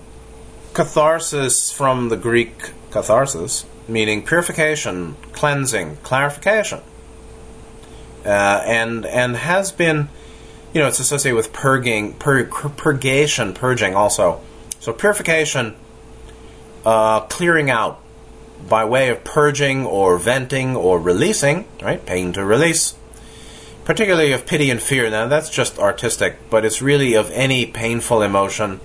catharsis from the Greek catharsis, meaning purification, cleansing, clarification. Uh, and and has been, you know, it's associated with purging, pur- purgation, purging also. So purification, uh, clearing out by way of purging or venting or releasing, right? Pain to release. Particularly of pity and fear. Now, that's just artistic, but it's really of any painful emotion.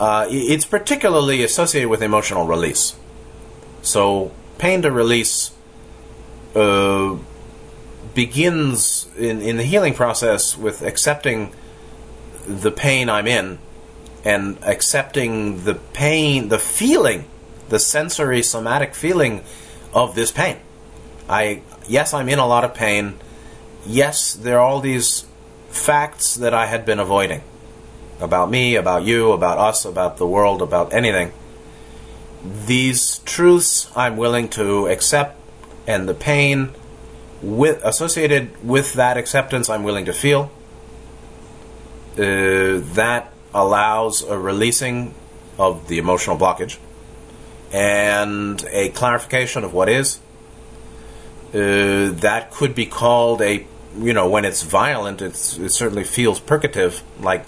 Uh, it's particularly associated with emotional release. So pain to release uh, begins in, in the healing process with accepting the pain I'm in and accepting the pain, the feeling, the sensory somatic feeling of this pain. I yes, I'm in a lot of pain. Yes, there are all these facts that I had been avoiding. About me, about you, about us, about the world, about anything. These truths I'm willing to accept, and the pain with, associated with that acceptance I'm willing to feel. Uh, that allows a releasing of the emotional blockage and a clarification of what is. Uh, that could be called a, you know, when it's violent, it's, it certainly feels purgative, like,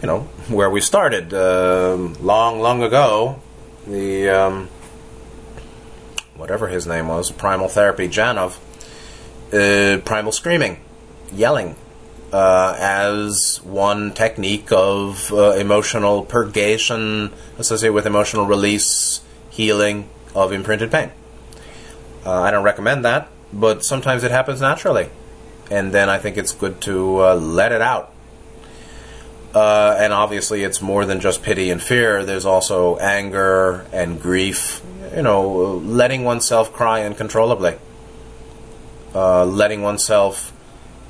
you know, where we started uh, long, long ago, the, um, whatever his name was, primal therapy, Janov, uh, primal screaming, yelling, uh, as one technique of uh, emotional purgation associated with emotional release, healing of imprinted pain. Uh, I don't recommend that, but sometimes it happens naturally. And then I think it's good to uh, let it out. Uh, and obviously it's more than just pity and fear. There's also anger and grief. You know, letting oneself cry uncontrollably. Uh, letting oneself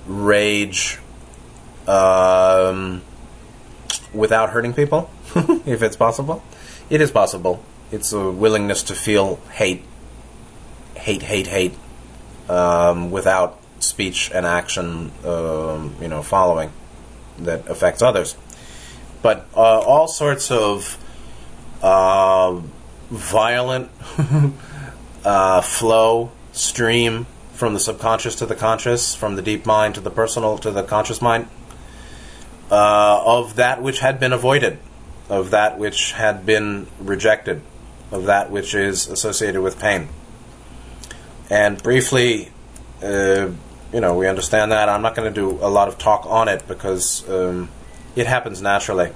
rage um, without hurting people, if it's possible. It is possible. It's a willingness to feel hate. Hate, hate, hate, um, without speech and action, um, you know, following that affects others. But uh, all sorts of uh, violent uh, flow, stream from the subconscious to the conscious, from the deep mind to the personal to the conscious mind, uh, of that which had been avoided, of that which had been rejected, of that which is associated with pain. And briefly, uh, you know, we understand that. I'm not going to do a lot of talk on it because um, it happens naturally.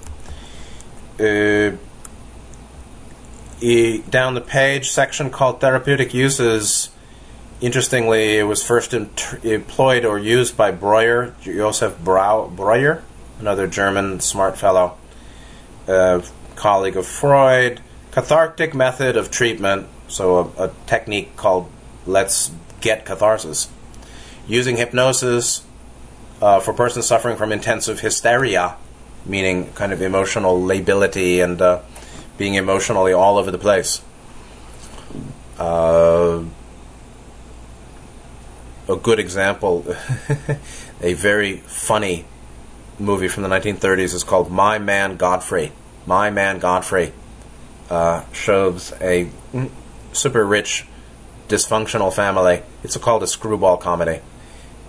Uh, e- down the page, section called Therapeutic Uses. Interestingly, it was first em- employed or used by Breuer, Josef Breuer, another German smart fellow, uh, colleague of Freud. Cathartic method of treatment, so a, a technique called let's get catharsis, using hypnosis uh, for persons suffering from intensive hysteria, meaning kind of emotional lability and uh, being emotionally all over the place. Uh, a good example, a very funny movie from the nineteen thirties is called My Man Godfrey. My Man Godfrey uh, shows a super rich dysfunctional family. It's called a screwball comedy.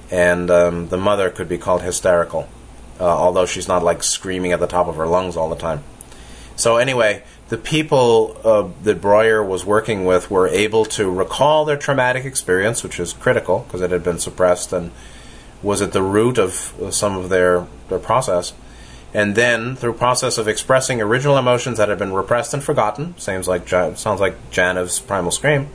And um, the mother could be called hysterical, uh, although she's not like screaming at the top of her lungs all the time. So anyway, the people uh, that Breuer was working with were able to recall their traumatic experience, which is critical because it had been suppressed and was at the root of some of their, their process. And then, through process of expressing original emotions that had been repressed and forgotten, seems like Jan- sounds like Janov's Primal Scream,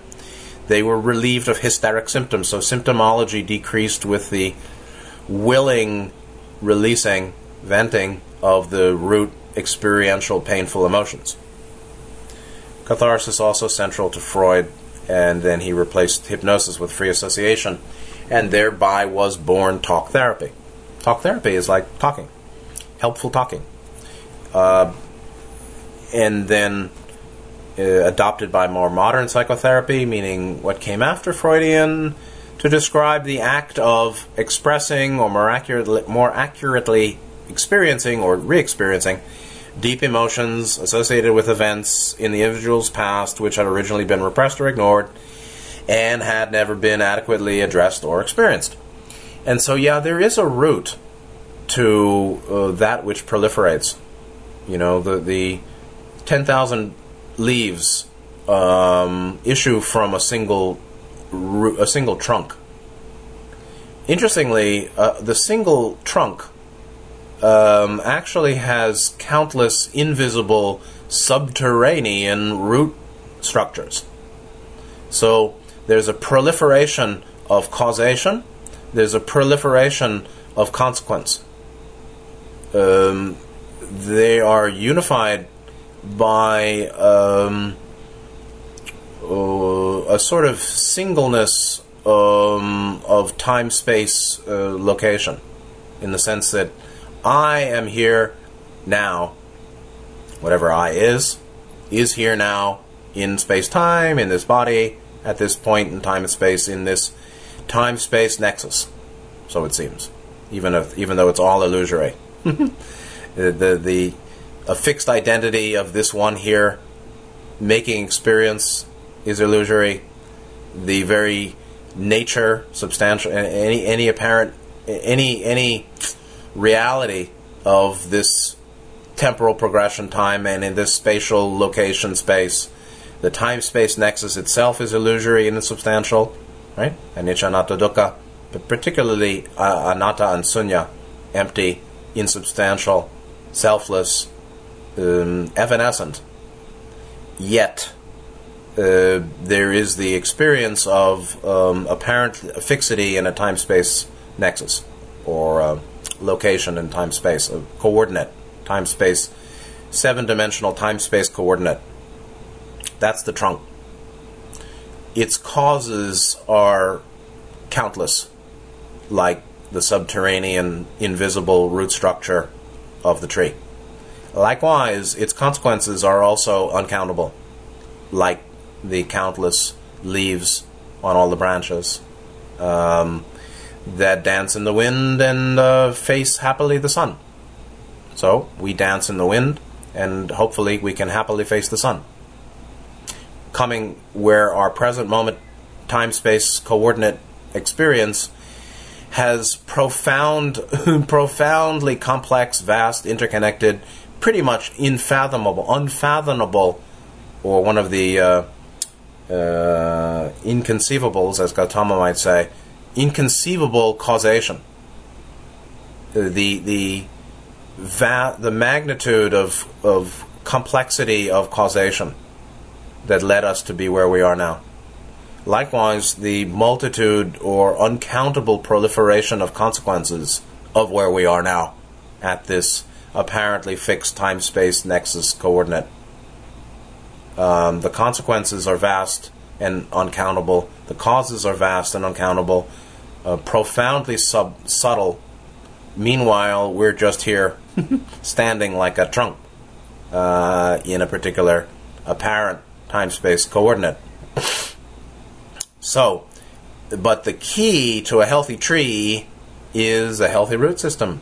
they were relieved of hysteric symptoms, so symptomology decreased with the willing releasing, venting of the root experiential painful emotions. Catharsis also central to Freud, and then he replaced hypnosis with free association, and thereby was born talk therapy. Talk therapy is like talking, helpful talking. Uh, and then... adopted by more modern psychotherapy, meaning what came after Freudian, to describe the act of expressing or more accurately, more accurately experiencing or re-experiencing deep emotions associated with events in the individual's past which had originally been repressed or ignored and had never been adequately addressed or experienced. And so, yeah, there is a root to uh, that which proliferates. You know, the, the ten thousand... leaves um, issue from a single a single trunk. Interestingly, uh, the single trunk um, actually has countless invisible subterranean root structures. So there's a proliferation of causation. There's a proliferation of consequence. Um, they are unified by um, uh, a sort of singleness um, of time-space uh, location, in the sense that I am here now, whatever I is, is here now in space-time, in this body, at this point in time and space, in this time-space nexus, so it seems, even if, even though it's all illusory. the the, the A fixed identity of this one here making experience is illusory. The very nature, substantial, any any apparent, any any reality of this temporal progression, time, and in this spatial location space, the time-space nexus itself is illusory and insubstantial, right? Anicca, anatta, dukkha, but particularly uh, anatta and sunya, empty, insubstantial, selfless. Um, evanescent. Yet uh, there is the experience of um, apparent fixity in a time-space nexus, or uh, location in time-space, a coordinate, time-space, seven-dimensional time-space coordinate. That's the trunk. Its causes are countless, like the subterranean, invisible root structure of the tree. Likewise, its consequences are also uncountable, like the countless leaves on all the branches um, that dance in the wind and uh, face happily the sun. So, we dance in the wind, and hopefully we can happily face the sun. coming where our present moment, time-space coordinate experience has profound, profoundly complex, vast, interconnected, pretty much infathomable, unfathomable, or one of the uh, uh, inconceivables, as Gautama might say, inconceivable causation. The the va- the magnitude of of complexity of causation that led us to be where we are now. Likewise, the multitude or uncountable proliferation of consequences of where we are now at this apparently fixed time-space nexus coordinate. Um, the consequences are vast and uncountable. The causes are vast and uncountable, uh, profoundly sub- subtle. Meanwhile, we're just here standing like a trunk uh, in a particular apparent time-space coordinate. So, but the key to a healthy tree is a healthy root system.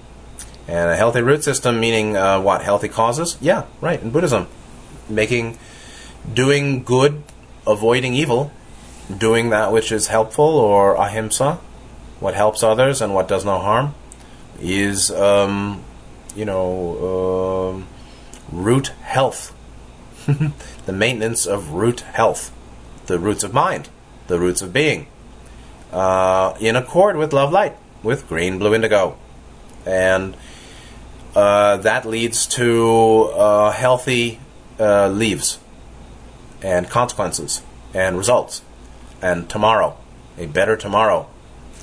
And a healthy root system meaning uh, what? Healthy causes? Yeah, right, in Buddhism. Making, doing good, avoiding evil, doing that which is helpful, or ahimsa, what helps others and what does no harm, is, um, you know, uh, root health. The maintenance of root health. The roots of mind. The roots of being. Uh, in accord with love light. With green, blue, indigo. And uh, that leads to uh, healthy uh, leaves. And consequences. And results. And tomorrow. A better tomorrow.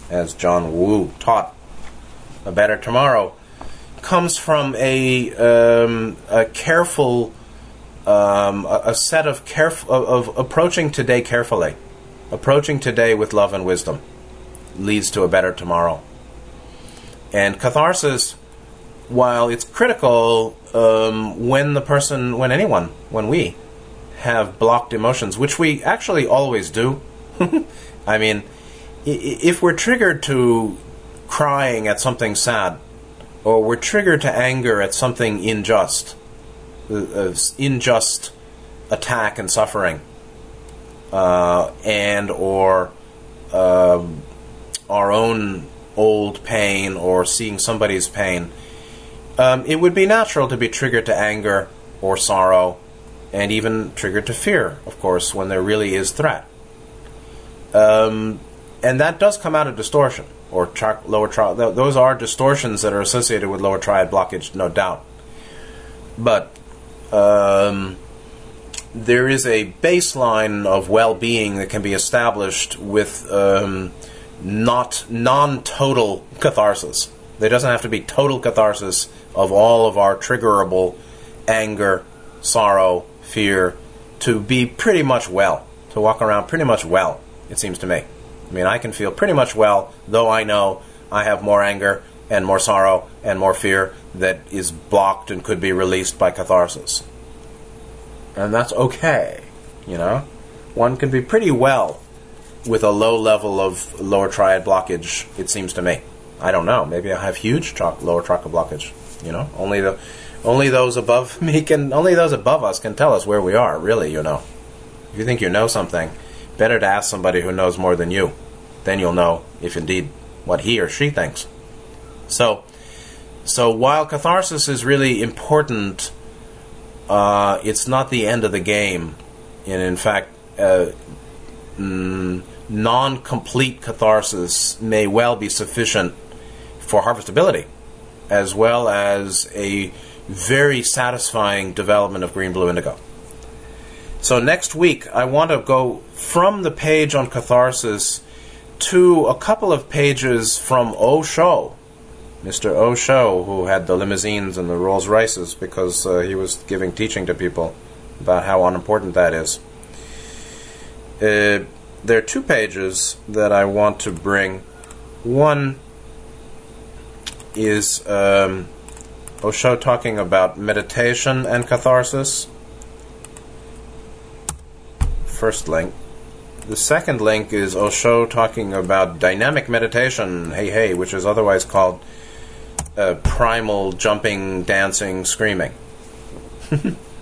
As John Wu taught. A better tomorrow comes from a um, a careful um, a, a set of caref- of, of approaching today carefully, approaching today with love and wisdom, leads to a better tomorrow. And catharsis, while it's critical um, when the person, when anyone, when we have blocked emotions, which we actually always do. I mean, if we're triggered to crying at something sad, or we're triggered to anger at something unjust, uh, unjust attack and suffering, uh, and or uh, our own old pain or seeing somebody's pain, um, it would be natural to be triggered to anger or sorrow, and even triggered to fear, of course, when there really is threat. Um, and that does come out of distortion. Or tri- lower triad. Th- those are distortions that are associated with lower triad blockage, no doubt. But um, there is a baseline of well-being that can be established with um, not non-total catharsis. There doesn't have to be total catharsis of all of our triggerable anger, sorrow, fear, to be pretty much well, to walk around pretty much well, it seems to me. I mean, I can feel pretty much well, though I know I have more anger and more sorrow and more fear that is blocked and could be released by catharsis. And that's okay, you know? One can be pretty well with a low level of lower triad blockage, it seems to me. I don't know. Maybe I have huge tro- lower triad blockage, you know? Only the, only those above me can, only those above us can tell us where we are, really, you know? If you think you know something, better to ask somebody who knows more than you. Then you'll know if indeed what he or she thinks. So, so while catharsis is really important, uh, it's not the end of the game. And in fact, uh, mm, non-complete catharsis may well be sufficient for harvestability, as well as a very satisfying development of green, blue, indigo. So next week, I want to go from the page on catharsis to a couple of pages from Osho, Mister Osho, who had the limousines and the Rolls Royces because uh, he was giving teaching to people about how unimportant that is. Uh, there are two pages that I want to bring. One is um, Osho talking about meditation and catharsis. First link. The second link is Osho talking about dynamic meditation, hey hey, which is otherwise called uh, primal jumping, dancing, screaming.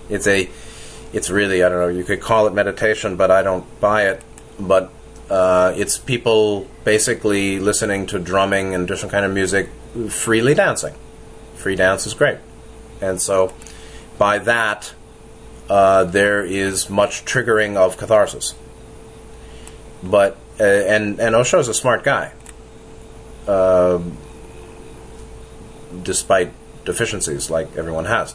It's a it's really, I don't know, you could call it meditation, but I don't buy it. But uh, it's people basically listening to drumming and different kind of music, freely dancing. Free dance is great. And so by that, uh, there is much triggering of catharsis. But uh, and, and Osho's a smart guy, uh, despite deficiencies like everyone has.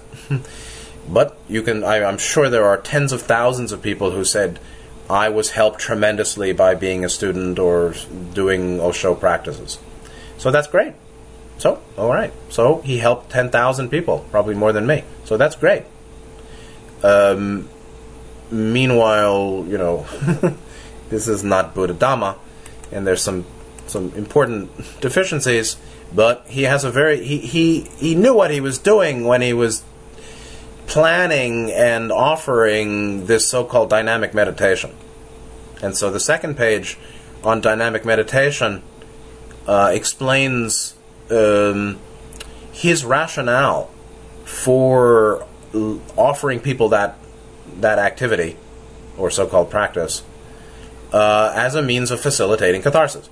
But you can, I, I'm sure there are tens of thousands of people who said, I was helped tremendously by being a student or doing Osho practices. So that's great. So, all right. So he helped ten thousand people, probably more than me. So that's great. Um, meanwhile, you know, this is not Buddha Dhamma, and there's some some important deficiencies, but he has a very, he, he, he knew what he was doing when he was planning and offering this so-called dynamic meditation. And so the second page on dynamic meditation uh, explains um, his rationale for l- offering people that that activity, or so-called practice, uh, as a means of facilitating catharsis,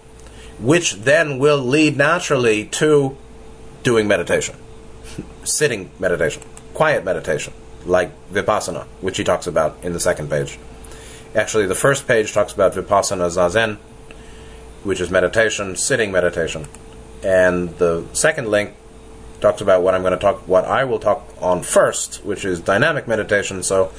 which then will lead naturally to doing meditation, sitting meditation, quiet meditation, like Vipassana, which he talks about in the second page. Actually, the first page talks about Vipassana Zazen, which is meditation, sitting meditation. And the second link talks about what I'm going to talk, what I will talk on first, which is dynamic meditation. So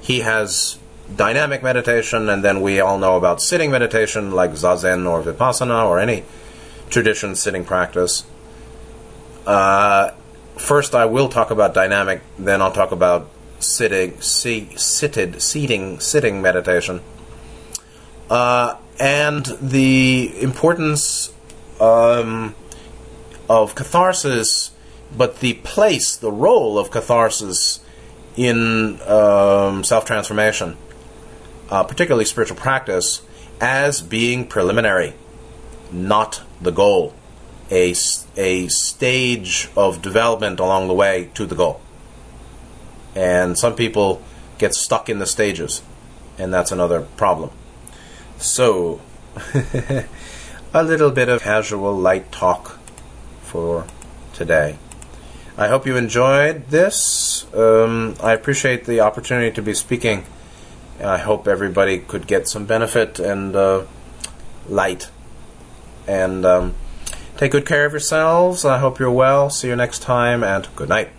he has dynamic meditation, and then we all know about sitting meditation, like Zazen or Vipassana or any tradition sitting practice. Uh... First, I will talk about dynamic. Then I'll talk about sitting, see, seated, seating, sitting meditation, uh, and the importance um, of catharsis, but the place, the role of catharsis in um, self-transformation, uh, particularly spiritual practice, as being preliminary, not the goal. A, a stage of development along the way to the goal. And some people get stuck in the stages, and that's another problem. So, a little bit of casual light talk for today. I hope you enjoyed this. Um, I appreciate the opportunity to be speaking. I hope everybody could get some benefit and uh, light. And Um, take good care of yourselves. I hope you're well. See you next time, and good night.